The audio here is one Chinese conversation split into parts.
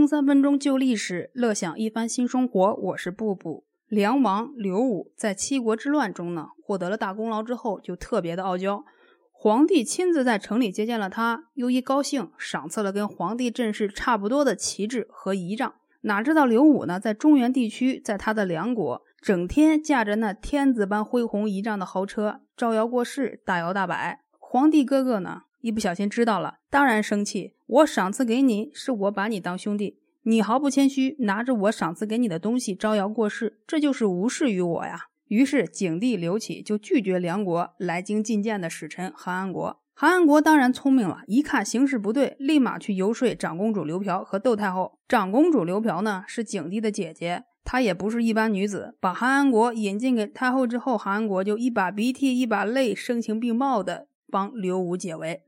听3分钟旧历史，乐享一番新生活。我是布布。梁王刘武在七国之乱中呢，获得了大功劳之后，就特别的傲娇。皇帝亲自在城里接见了他，又一高兴，赏赐了跟皇帝阵势差不多的旗帜和仪仗。哪知道刘武呢，在中原地区，在他的梁国，整天驾着那天子般恢宏仪仗的豪车，招摇过市，大摇大摆。皇帝哥哥呢，一不小心知道了，当然生气，我赏赐给你，是我把你当兄弟，你毫不谦虚，拿着我赏赐给你的东西招摇过市，这就是无视于我呀。于是景帝刘启就拒绝梁国来京觐见的使臣韩安国。韩安国当然聪明了，一看形势不对，立马去游说长公主刘嫖和窦太后。长公主刘嫖呢，是景帝的姐姐，她也不是一般女子，把韩安国引进给太后之后，韩安国就一把鼻涕一把泪，声情并茂的帮刘武解围。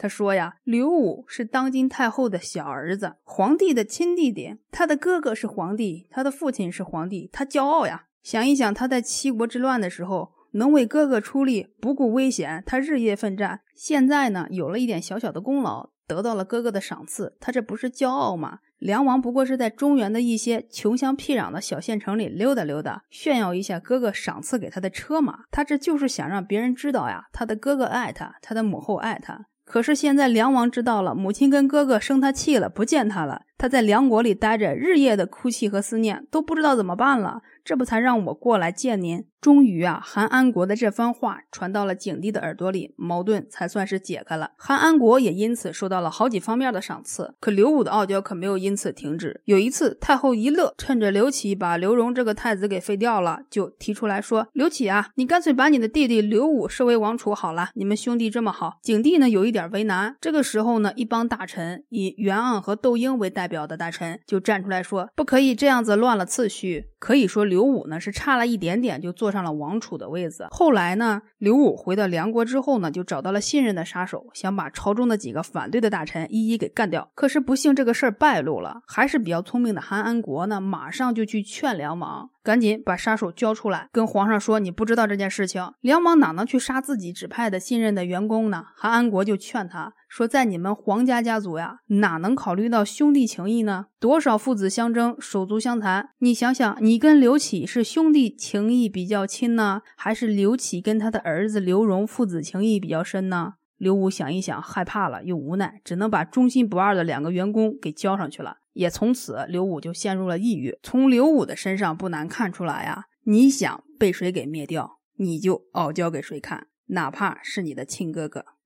他说呀，刘武是当今太后的小儿子，皇帝的亲弟弟，他的哥哥是皇帝，他的父亲是皇帝，他骄傲呀。想一想他在七国之乱的时候能为哥哥出力，不顾危险，他日夜奋战，现在呢有了一点小小的功劳，得到了哥哥的赏赐，他这不是骄傲吗？梁王不过是在中原的一些穷乡僻壤的小县城里溜达溜达，炫耀一下哥哥赏赐给他的车马，他这就是想让别人知道呀，他的哥哥爱他，他的母后爱他。可是现在梁王知道了，母亲跟哥哥生他气了，不见他了，他在梁国里待着，日夜的哭泣和思念，都不知道怎么办了，这不才让我过来见您。终于啊，韩安国的这番话传到了景帝的耳朵里，矛盾才算是解开了。韩安国也因此受到了好几方面的赏赐。可刘武的傲娇可没有因此停止。有一次太后一乐，趁着刘启把刘荣这个太子给废掉了，就提出来说，刘启啊，你干脆把你的弟弟刘武设为王储好了，你们兄弟这么好。景帝呢有一点为难。这个时候呢，一帮大臣以袁盎和窦婴为代表的大臣就站出来说，不可以这样子乱了次序。可以说刘武呢是差了一点点就坐上了王储的位子。后来呢，刘武回到梁国之后呢，就找到了信任的杀手，想把朝中的几个反对的大臣一一给干掉。可是不幸这个事儿败露了，还是比较聪明的韩安国呢，马上就去劝梁王赶紧把杀手交出来，跟皇上说你不知道这件事情。梁王哪能去杀自己指派的信任的员工呢？韩安国就劝他说，在你们皇家家族呀，哪能考虑到兄弟情谊呢？多少父子相争，手足相残，你想想，你跟刘启是兄弟情谊比较亲呢，还是刘启跟他的儿子刘荣父子情谊比较深呢？刘武想一想，害怕了又无奈，只能把忠心不二的两个员工给交上去了。也从此刘武就陷入了抑郁。从刘武的身上不难看出来啊，你想被谁给灭掉，你就傲娇给谁看，哪怕是你的亲哥哥。